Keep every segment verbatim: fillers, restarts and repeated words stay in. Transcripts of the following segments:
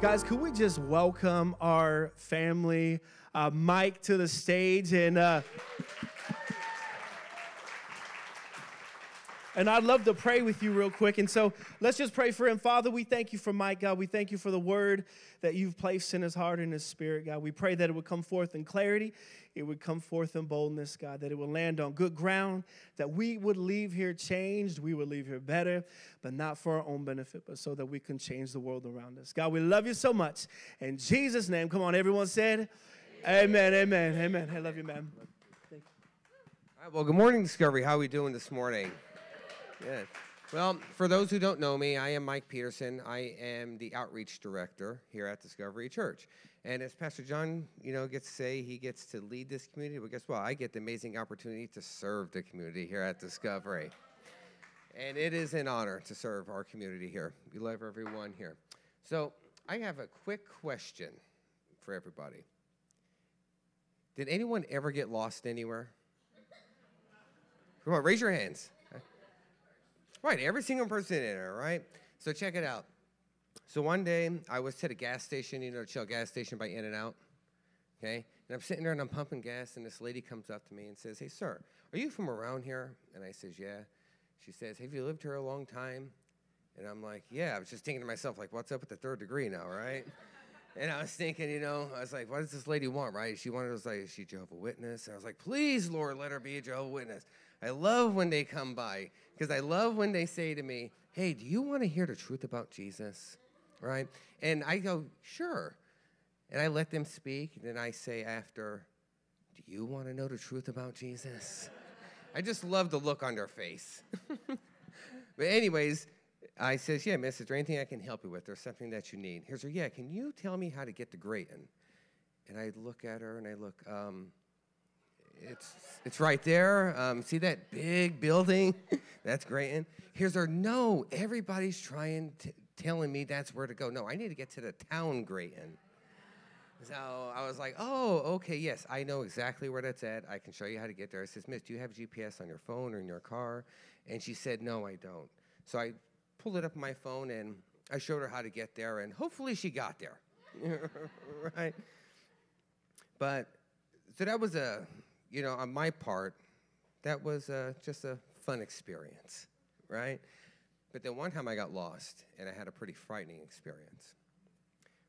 Guys, could we just welcome our family, uh, Mike, to the stage? And uh, and I'd love to pray with you real quick. And so let's just pray for him. Father, we thank you for Mike, God. We thank you for the word that you've placed in his heart and his spirit, God. We pray that it would come forth in clarity. It would come forth in boldness, God, that it would land on good ground, that we would leave here changed. We would leave here better, but not for our own benefit, but so that we can change the world around us. God, we love you so much. In Jesus' name, come on, everyone said, amen, amen, amen. amen. I love you, man. Thank you. All right, well, good morning, Discovery. How are we doing this morning? Yeah. Well, for those who don't know me, I am Mike Peterson. I am the outreach director here at Discovery Church. And as Pastor John, you know, gets to say, he gets to lead this community. But guess what? I get the amazing opportunity to serve the community here at Discovery. And it is an honor to serve our community here. We love everyone here. So I have a quick question for everybody. Did anyone ever get lost anywhere? Come on, raise your hands. Right, every single person in there, right? So check it out. So one day, I was at a gas station, you know, Shell gas station by In-N-Out, okay? And I'm sitting there, and I'm pumping gas, and this lady comes up to me and says, hey, sir, are you from around here? And I says, yeah. She says, have you lived here a long time? And I'm like, yeah. I was just thinking to myself, like, what's up with the third degree now, right? And I was thinking, you know, I was like, what does this lady want, right? She wanted, I was like, is she Jehovah's Witness? And I was like, please, Lord, let her be a Jehovah's Witness. I love when they come by, because I love when they say to me, hey, do you want to hear the truth about Jesus, right? And I go, sure. And I let them speak, and then I say after, do you want to know the truth about Jesus? I just love the look on their face. But anyways, I says, yeah, miss, is there anything I can help you with? There's something that you need. Here's her, yeah, can you tell me how to get to Grayton? And I look at her, and I look, um... It's it's right there. Um, see that big building? That's Grayton. Here's our no. Everybody's trying to telling me that's where to go. No, I need to get to the town Grayton. So I was like, oh, okay, yes, I know exactly where that's at. I can show you how to get there. I says, miss, do you have G P S on your phone or in your car? And she said, no, I don't. So I pulled it up on my phone and I showed her how to get there, and hopefully she got there, right? But so that was a. You know, on my part, that was uh, just a fun experience, right? But then one time I got lost, and I had a pretty frightening experience.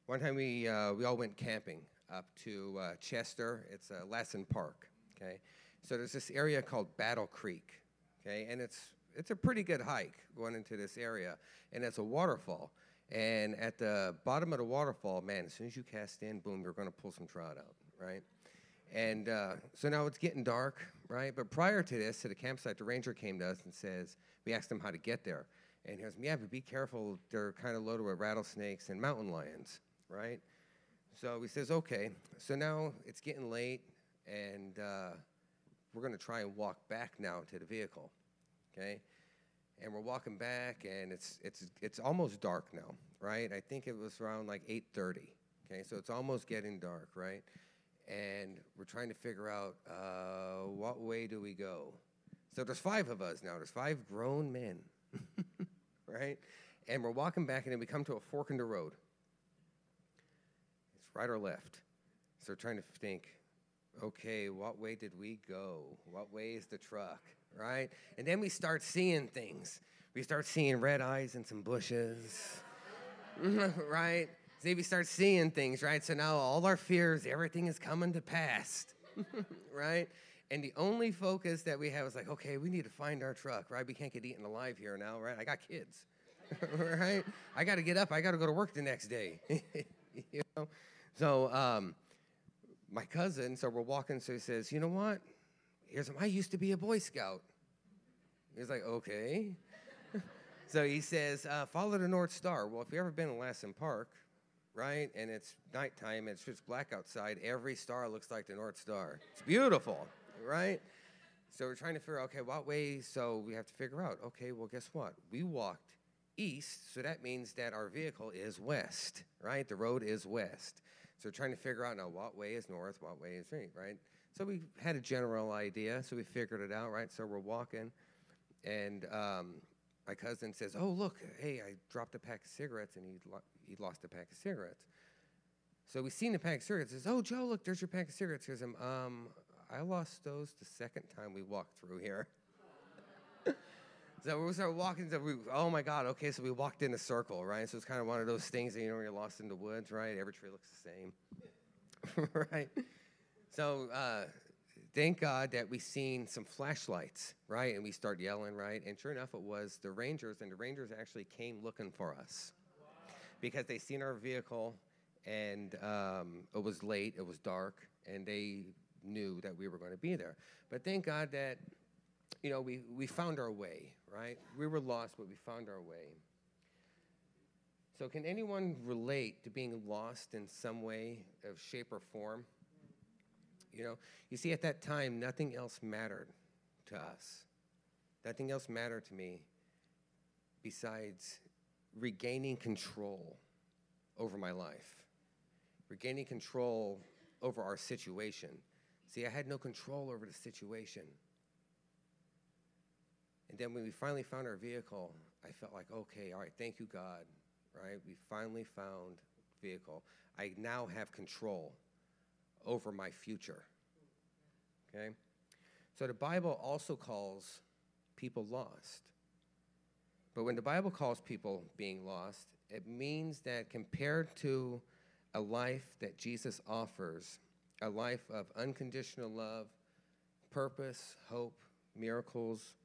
One time we uh, we all went camping up to uh, Chester. It's uh, Lassen Park, okay? So there's this area called Battle Creek, okay? And it's it's a pretty good hike going into this area, and it's a waterfall. And at the bottom of the waterfall, man, as soon as you cast in, boom, you're going to pull some trout out, right? And uh, so now it's getting dark, right? But prior to this, to the campsite, the ranger came to us and says, we asked him how to get there. And he goes, yeah, but be careful. They're kind of loaded with rattlesnakes and mountain lions, right? So he says, okay. So now it's getting late, and uh, we're going to try and walk back now to the vehicle, okay? And we're walking back, and it's, it's, it's almost dark now, right? I think it was around like eight thirty, okay? So it's almost getting dark, right? And we're trying to figure out uh, what way do we go. So there's five of us now. There's five grown men, right? And we're walking back, and then we come to a fork in the road. It's right or left. So we're trying to think, okay, what way did we go? What way is the truck, right? And then we start seeing things. We start seeing red eyes and some bushes, right? See, we start seeing things, right? So now all our fears, everything is coming to pass, right? And the only focus that we have is like, okay, we need to find our truck, right? We can't get eaten alive here now, right? I got kids, right? I got to get up. I got to go to work the next day, you know? So um, my cousin, so we're walking, so he says, you know what? Here's him. I used to be a Boy Scout. He's like, okay. So he says, uh, follow the North Star. Well, if you've ever been in Lassen Park, right? And it's nighttime, it's just black outside. Every star looks like the North Star. It's beautiful, right? So we're trying to figure out, okay, what way? So we have to figure out, okay, well, guess what? We walked east, so that means that our vehicle is west, right? The road is west. So we're trying to figure out, now, what way is north, what way is right, right? So we had a general idea, so we figured it out, right? So we're walking, and um, my cousin says, oh, look, hey, I dropped a pack of cigarettes, and he lo- he lost a pack of cigarettes. So we seen the pack of cigarettes. Says, oh, Joe, look, there's your pack of cigarettes. He goes, um, I lost those the second time we walked through here. So we started walking. So we, oh, my God, okay, so we walked in a circle, right? So it's kind of one of those things that, you know, when you're lost in the woods, right? Every tree looks the same, right? So uh, thank God that we seen some flashlights, right? And we start yelling, right? And sure enough, it was the Rangers, and the Rangers actually came looking for us. Wow. Because they seen our vehicle, and um, it was late, it was dark, and they knew that we were going to be there. But thank God that, you know, we, we found our way, right? We were lost, but we found our way. So can anyone relate to being lost in some way of shape or form? You know, you see, at that time, nothing else mattered to us. Nothing else mattered to me besides regaining control over my life, regaining control over our situation. See, I had no control over the situation. And then when we finally found our vehicle, I felt like, okay, all right, thank you, God, right? We finally found vehicle. I now have control over my future, okay? So the Bible also calls people lost. But when the Bible calls people being lost, it means that compared to a life that Jesus offers, a life of unconditional love, purpose, hope, miracles,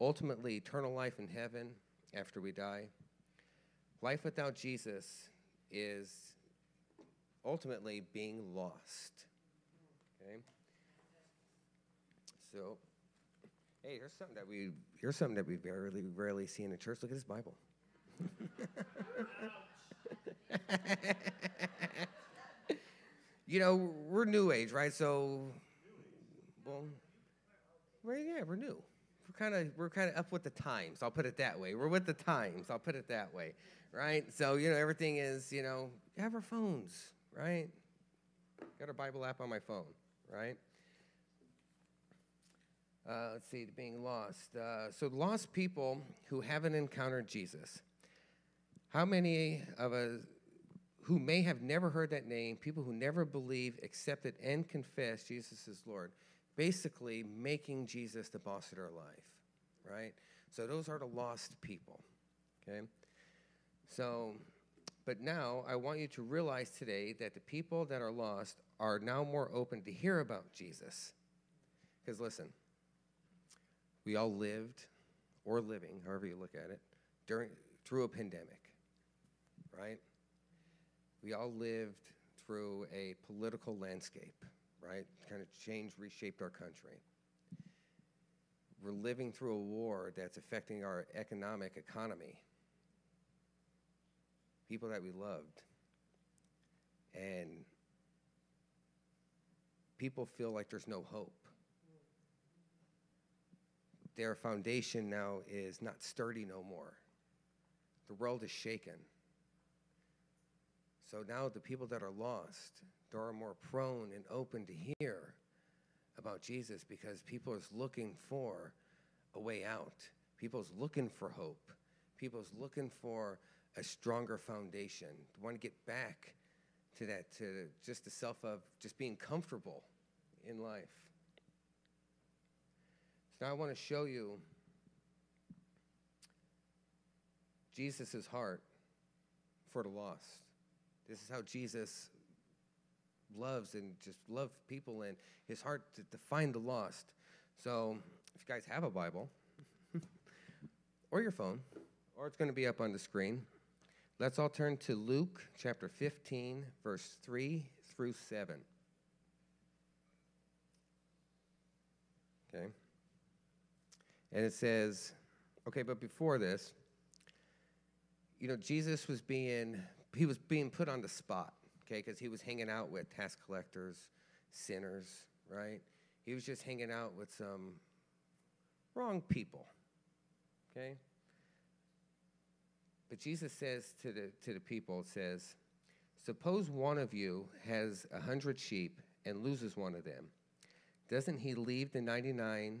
ultimately eternal life in heaven after we die, life without Jesus is ultimately being lost, okay? So, hey, here's something that we, here's something that we barely, rarely see in the church. Look at this Bible. You know, we're new age, right? So, well, well yeah, we're new. We're kind of we're kind of up with the times. I'll put it that way. We're with the times. I'll put it that way, right? So, you know, everything is, you know, you have our phones, right? Got our Bible app on my phone, right? Uh, let's see, being lost. Uh, so lost people who haven't encountered Jesus. How many of us who may have never heard that name, people who never believe, accepted, and confessed Jesus is Lord, basically making Jesus the boss of their life, right? So those are the lost people, okay? So, but now I want you to realize today that the people that are lost are now more open to hear about Jesus. Because listen, we all lived, or living, however you look at it, during through a pandemic, right? We all lived through a political landscape, right? Kind of changed, reshaped our country. We're living through a war that's affecting our economic economy. People that we loved. And people feel like there's no hope. Their foundation now is not sturdy no more. The world is shaken. So now the people that are lost, they are more prone and open to hear about Jesus because people is looking for a way out. People's looking for hope. People's looking for a stronger foundation. They want to get back to that, to just the self of just being comfortable in life. So now I want to show you Jesus' heart for the lost. This is how Jesus loves and just loves people and his heart to, to find the lost. So if you guys have a Bible or your phone, or it's going to be up on the screen, let's all turn to Luke chapter fifteen, verse three through seven. Okay. And it says, okay, but before this, you know, Jesus was being, he was being put on the spot, okay, because he was hanging out with tax collectors, sinners, right? He was just hanging out with some wrong people, okay? But Jesus says to the, to the people, it says, suppose one of you has a hundred sheep and loses one of them. Doesn't he leave the ninety-nine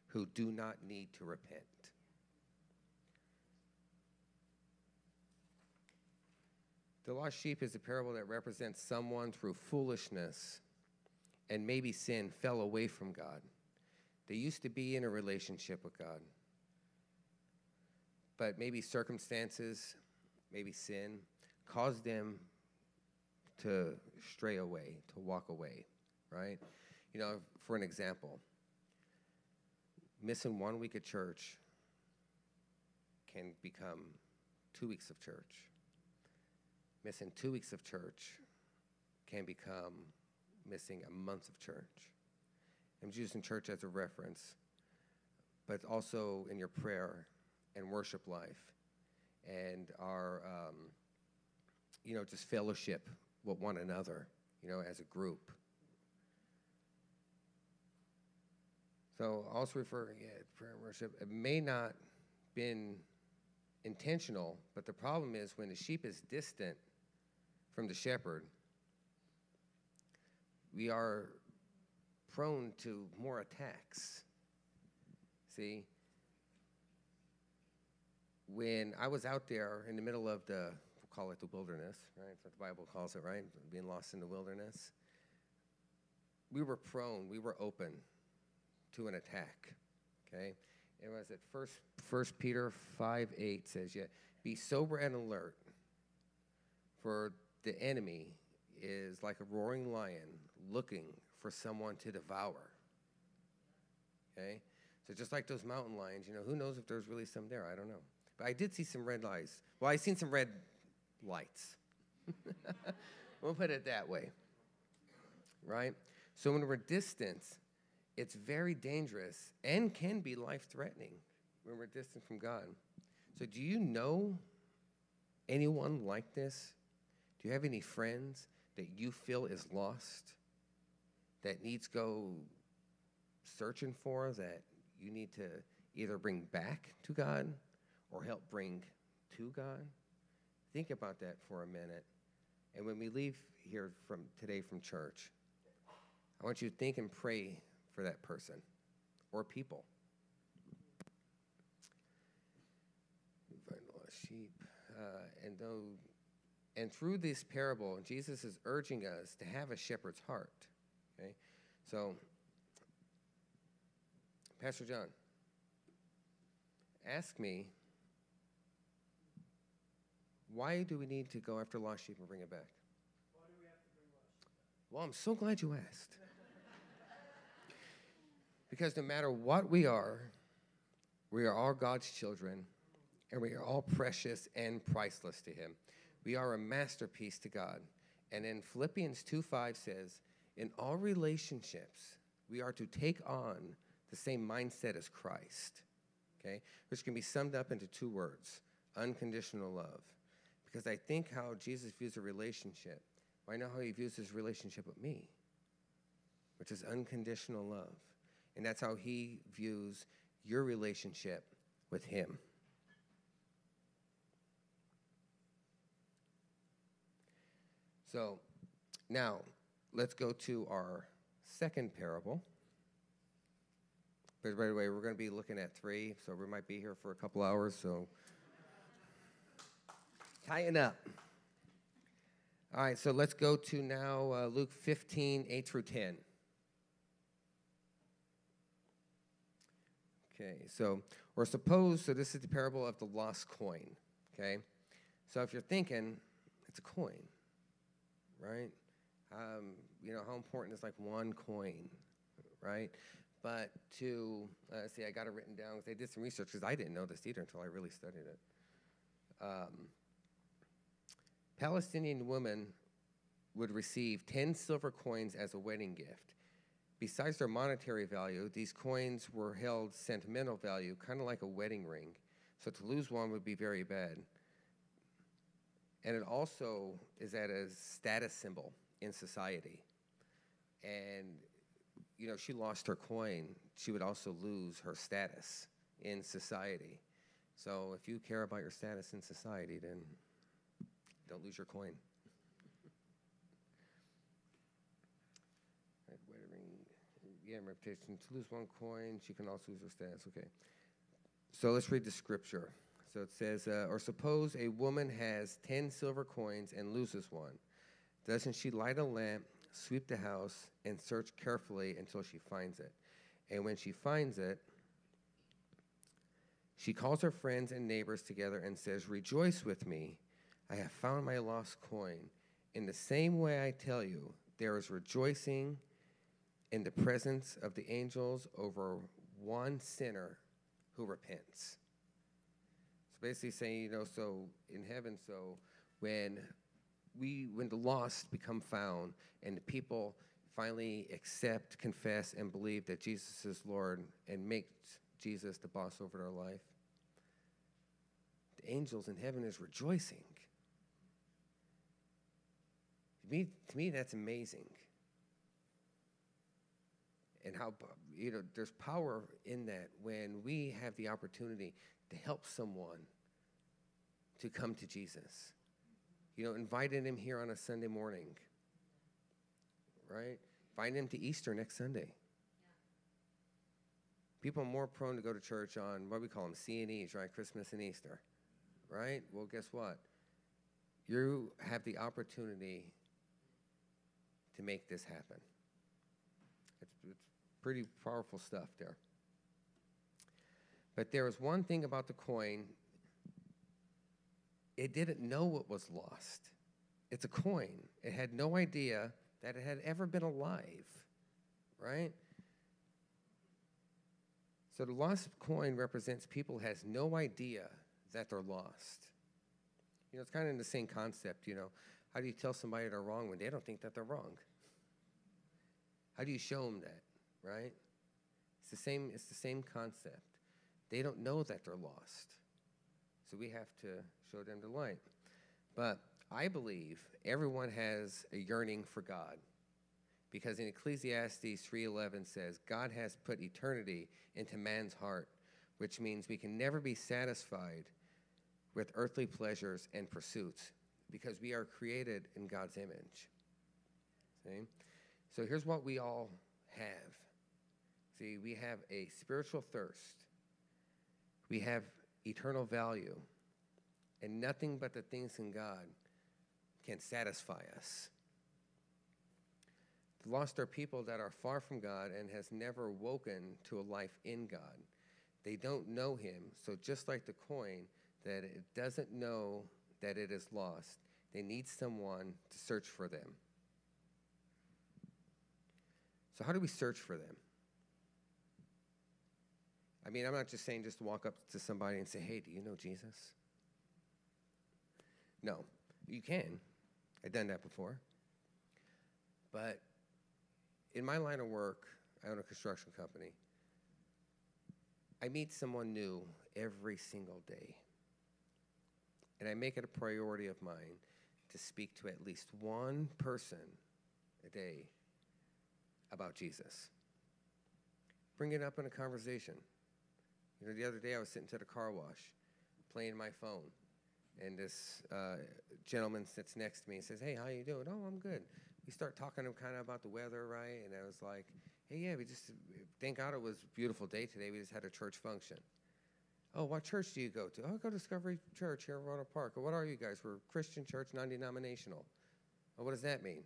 who do not need to repent." The lost sheep is a parable that represents someone through foolishness and maybe sin fell away from God. They used to be in a relationship with God, but maybe circumstances, maybe sin, caused them to stray away, to walk away, right? You know, for an example, missing one week of church can become two weeks of church. Missing two weeks of church can become missing a month of church. I'm using church as a reference, but also in your prayer and worship life and our, um, you know, just fellowship with one another, you know, as a group. So also referring yeah, prayer and worship, it may not been intentional, but the problem is when the sheep is distant from the shepherd, we are prone to more attacks. See, when I was out there in the middle of the, we'll call it the wilderness, right? That's what the Bible calls it, right? Being lost in the wilderness. We were prone, we were open to an attack, okay? It was at first, first Peter five eight says, "Yeah, be sober and alert, for the enemy is like a roaring lion looking for someone to devour." Okay? So just like those mountain lions, you know, who knows if there's really some there? I don't know. But I did see some red lights. Well, I seen some red lights. We'll put it that way. Right? So when we're distant, it's very dangerous and can be life-threatening when we're distant from God. So do you know anyone like this? Do you have any friends that you feel is lost, that needs go searching for, that you need to either bring back to God or help bring to God? Think about that for a minute. And when we leave here from today from church, I want you to think and pray for that person or people. Find the lost sheep. Uh, and, though, and through this parable, Jesus is urging us to have a shepherd's heart. Okay? So, Pastor John, ask me, why do we need to go after lost sheep and bring it back? Why do we have to bring lost sheep back? Well, I'm so glad you asked. Because no matter what we are, we are all God's children, and we are all precious and priceless to him. We are a masterpiece to God. And in Philippians two five says, in all relationships, we are to take on the same mindset as Christ, okay? Which can be summed up into two words, unconditional love. Because I think how Jesus views a relationship, I know how he views his relationship with me, which is unconditional love. And that's how he views your relationship with him. So now let's go to our second parable. But by the way, we're going to be looking at three, so we might be here for a couple hours. So tighten up. All right, so let's go to now uh, Luke fifteen, eight through ten. Okay, so, or suppose, so this is the parable of the lost coin, okay? So if you're thinking, it's a coin, right? Um, you know, how important is like one coin, right? But to, uh, see, I got it written down because I did some research because I didn't know this either until I really studied it. Um, Palestinian women would receive ten silver coins as a wedding gift. Besides their monetary value, these coins were held sentimental value, kind of like a wedding ring. So to lose one would be very bad. And it also is at a status symbol in society. And, you know, she lost her coin, she would also lose her status in society. So if you care about your status in society, then don't lose your coin. Yeah, reputation. To lose one coin, she can also lose her status. Okay. So let's read the scripture. So it says, uh, or suppose a woman has ten silver coins and loses one. Doesn't she light a lamp, sweep the house, and search carefully until she finds it? And when she finds it, she calls her friends and neighbors together and says, rejoice with me, I have found my lost coin. In the same way I tell you, there is rejoicing in the presence of the angels over one sinner who repents. So basically saying, you know, so in heaven, so when we, when the lost become found and the people finally accept, confess, and believe that Jesus is Lord and make Jesus the boss over their life, the angels in heaven is rejoicing. To me, to me that's amazing. And how, you know, there's power in that when we have the opportunity to help someone to come to Jesus. You know, inviting him here on a Sunday morning, right? Invite him to Easter next Sunday. Yeah. People are more prone to go to church on, what we call them, C and E's, right? Christmas and Easter, right? Well, guess what? You have the opportunity to make this happen. It's, it's pretty powerful stuff there. But there was one thing about the coin. It didn't know it was lost. It's a coin. It had no idea that it had ever been alive, right? So the lost coin represents people who has no idea that they're lost. You know, it's kind of the same concept, you know. How do you tell somebody they're wrong when they don't think that they're wrong? How do you show them that, right? It's the same, it's the same concept. They don't know that they're lost. So we have to show them the light. But I believe everyone has a yearning for God, because in Ecclesiastes three eleven says, God has put eternity into man's heart, which means we can never be satisfied with earthly pleasures and pursuits because we are created in God's image. See? So here's what we all have. See, we have a spiritual thirst. We have eternal value. And nothing but the things in God can satisfy us. The lost are people that are far from God and has never woken to a life in God. They don't know him. So just like the coin, that it doesn't know that it is lost, they need someone to search for them. So how do we search for them? I mean, I'm not just saying just walk up to somebody and say, hey, do you know Jesus? No, you can. I've done that before. But in my line of work, I own a construction company. I meet someone new every single day. And I make it a priority of mine to speak to at least one person a day about Jesus. Bring it up in a conversation. You know, the other day I was sitting at the car wash, playing my phone, and this uh, gentleman sits next to me and says, hey, how you doing? Oh, I'm good. We start talking to him kind of about the weather, right? And I was like, hey, yeah, we just, thank God it was a beautiful day today. We just had a church function. Oh, what church do you go to? Oh, I go to Discovery Church here in Ronald Park. Oh, what are you guys? We're a Christian church, non-denominational. Oh, what does that mean?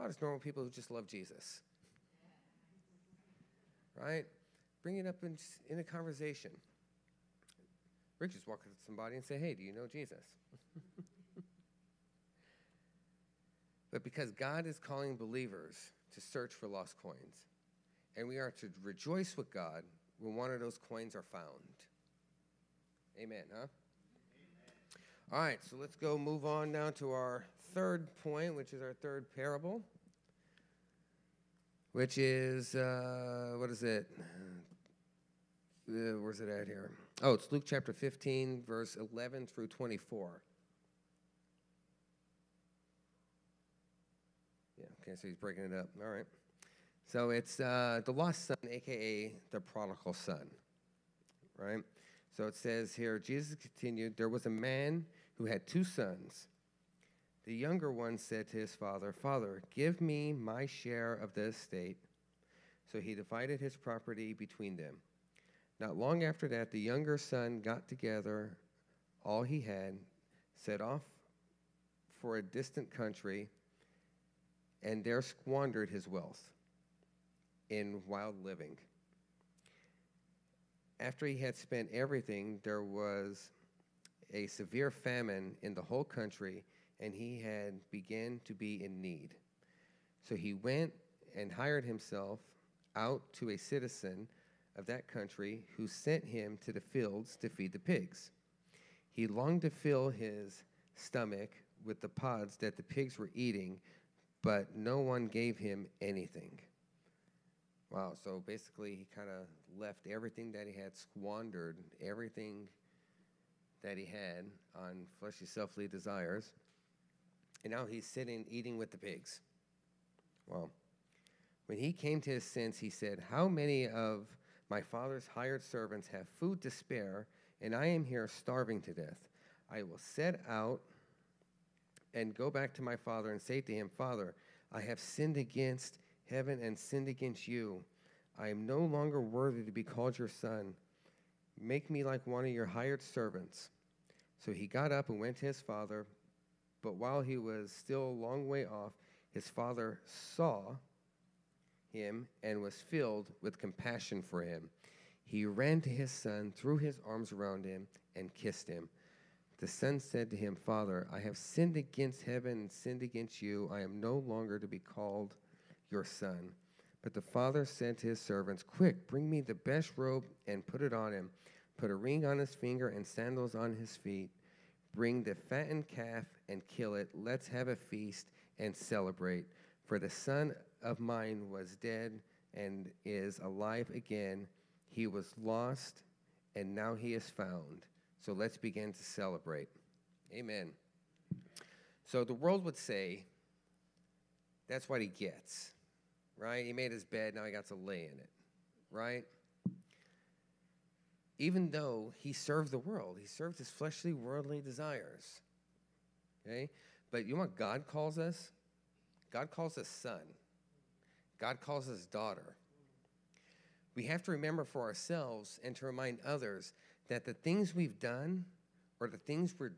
Oh, it's normal people who just love Jesus. Right? Bring it up in, in a conversation. Rick just walks up to somebody and say, hey, do you know Jesus? But because God is calling believers to search for lost coins, and we are to rejoice with God when one of those coins are found. Amen, huh? Amen. All right, so let's go move on now to our third point, which is our third parable. which is, uh, what is it? Uh, where's it at here? Oh, it's Luke chapter fifteen, verse eleven through twenty-four. Yeah, okay, so he's breaking it up. All right. So it's uh, the lost son, a k a the prodigal son, right? So it says here, Jesus continued, there was a man who had two sons. The younger one said to his father, Father, give me my share of the estate. So he divided his property between them. Not long after that, the younger son got together all he had, set off for a distant country, and there squandered his wealth in wild living. After he had spent everything, there was a severe famine in the whole country, and he had begun to be in need. So he went and hired himself out to a citizen of that country who sent him to the fields to feed the pigs. He longed to fill his stomach with the pods that the pigs were eating, but no one gave him anything. Wow, so basically he kind of left everything that he had, squandered everything that he had on fleshly, selfly desires, and now he's sitting eating with the pigs. Wow. When he came to his sense, he said, how many of my father's hired servants have food to spare, and I am here starving to death? I will set out and go back to my father and say to him, Father, I have sinned against heaven and sinned against you. I am no longer worthy to be called your son. Make me like one of your hired servants. So he got up and went to his father, but while he was still a long way off, his father saw him and was filled with compassion for him. He ran to his son, threw his arms around him, and kissed him. The son said to him, Father, I have sinned against heaven and sinned against you. I am no longer to be called your son. But the father said to his servants, Quick, bring me the best robe and put it on him. Put a ring on his finger and sandals on his feet. Bring the fattened calf and kill it. Let's have a feast and celebrate. For the son of mine was dead and is alive again. He was lost, and now he is found. So let's begin to celebrate. Amen. So the world would say, that's what he gets, right? He made his bed, now he got to lay in it, right? Even though he served the world, he served his fleshly, worldly desires, okay? But you know what God calls us? God calls us son. God calls us daughter. We have to remember for ourselves and to remind others that the things we've done or the things we're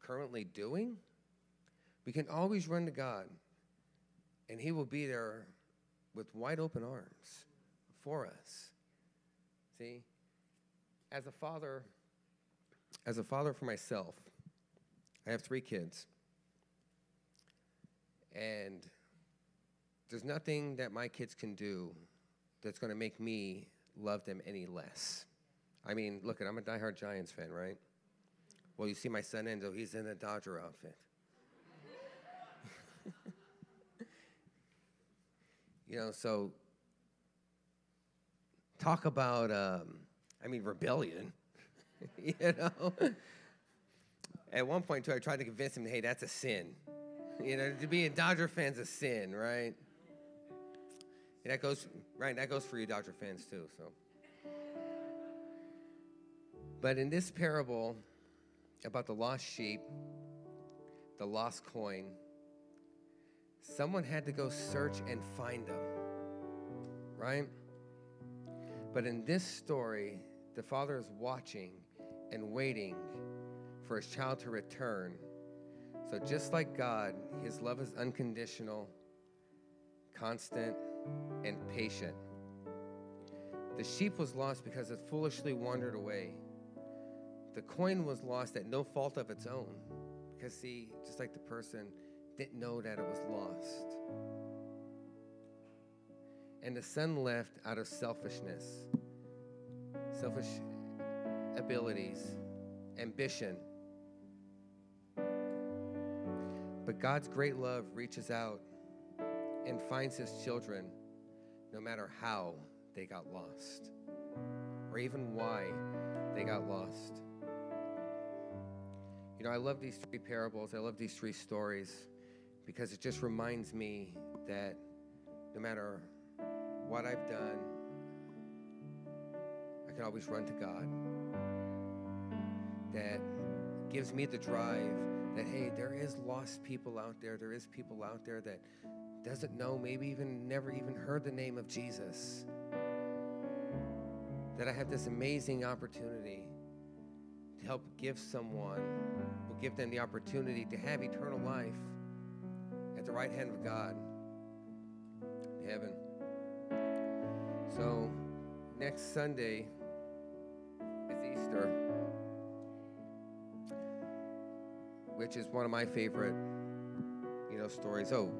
currently doing, we can always run to God, and he will be there with wide open arms for us. See, as a father, as a father for myself, I have three kids, and there's nothing that my kids can do that's going to make me love them any less. I mean, look, I'm a diehard Giants fan, right? Well, you see my son Enzo, he's in a Dodger outfit. You know, so talk about, um, I mean, rebellion, you know? At one point, too, I tried to convince him, hey, that's a sin. You know, to be a Dodger fan's a sin, right? And that goes, right, that goes for you Dodger fans too, so. But in this parable about the lost sheep, the lost coin, someone had to go search and find them, right? But in this story, the father is watching and waiting for his child to return. So just like God, his love is unconditional, constant, and patient. The sheep was lost because it foolishly wandered away. The coin was lost at no fault of its own, because see, just like the person didn't know that it was lost. And the son left out of selfishness, selfish abilities, ambition. But God's great love reaches out and finds his children, no matter how they got lost or even why they got lost. You know, I love these three parables. I love these three stories because it just reminds me that no matter what I've done, I can always run to God. That gives me the drive that, hey, there is lost people out there. There is people out there that doesn't know, maybe even never even heard the name of Jesus. That I have this amazing opportunity to help give someone, will give them the opportunity to have eternal life at the right hand of God, heaven. So next Sunday is Easter, which is one of my favorite, you know, stories. Oh,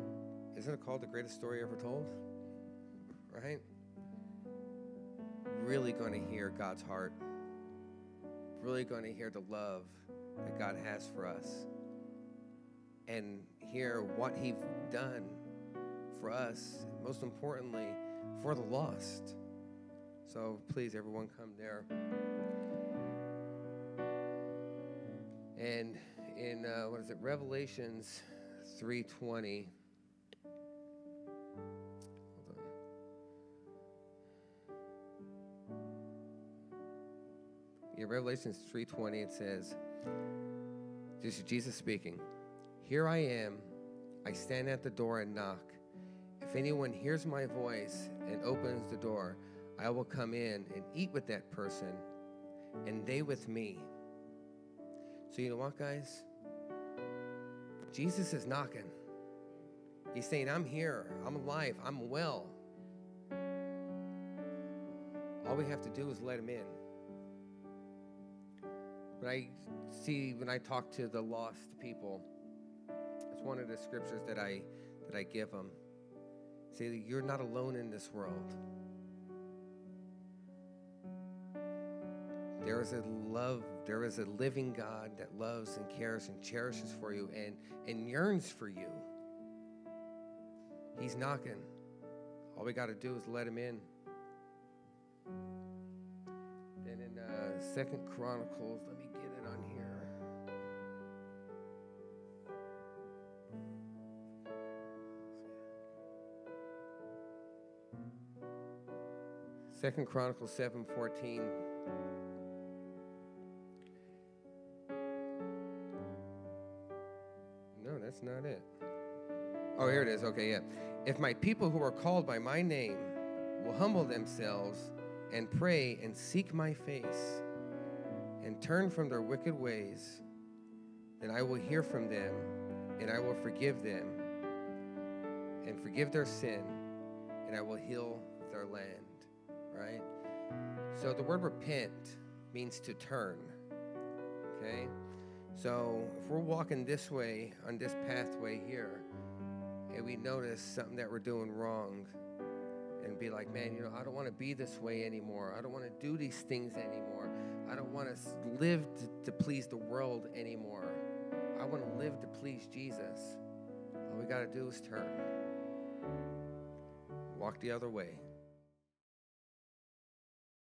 isn't it called the greatest story ever told? Right? Really going to hear God's heart. Really going to hear the love that God has for us and hear what he's done for us, most importantly, for the lost. So please, everyone, come there. And in, uh, what is it, Revelations three twenty, In Revelation three twenty, it says, this is Jesus speaking, "Here I am, I stand at the door and knock. If anyone hears my voice and opens the door, I will come in and eat with that person, and they with me." So you know what, guys? Jesus is knocking. He's saying, I'm here, I'm alive, I'm well. All we have to do is let him in. When I see, when I talk to the lost people, it's one of the scriptures that I that I give them. Say that you're not alone in this world. There is a love, there is a living God that loves and cares and cherishes for you and, and yearns for you. He's knocking. All we got to do is let him in. Then in uh, Second Chronicles, let me get it on here. Second Chronicles seven fourteen. No, that's not it. Oh, here it is. Okay, yeah. "If my people who are called by my name will humble themselves and pray and seek my face and turn from their wicked ways, then I will hear from them and I will forgive them and forgive their sin and I will heal their land," right? So the word repent means to turn, okay? So if we're walking this way on this pathway here and we notice something that we're doing wrong, and be like, man, you know, I don't want to be this way anymore. I don't want to do these things anymore. I don't want to live to, to please the world anymore. I want to live to please Jesus. All we got to do is turn. Walk the other way.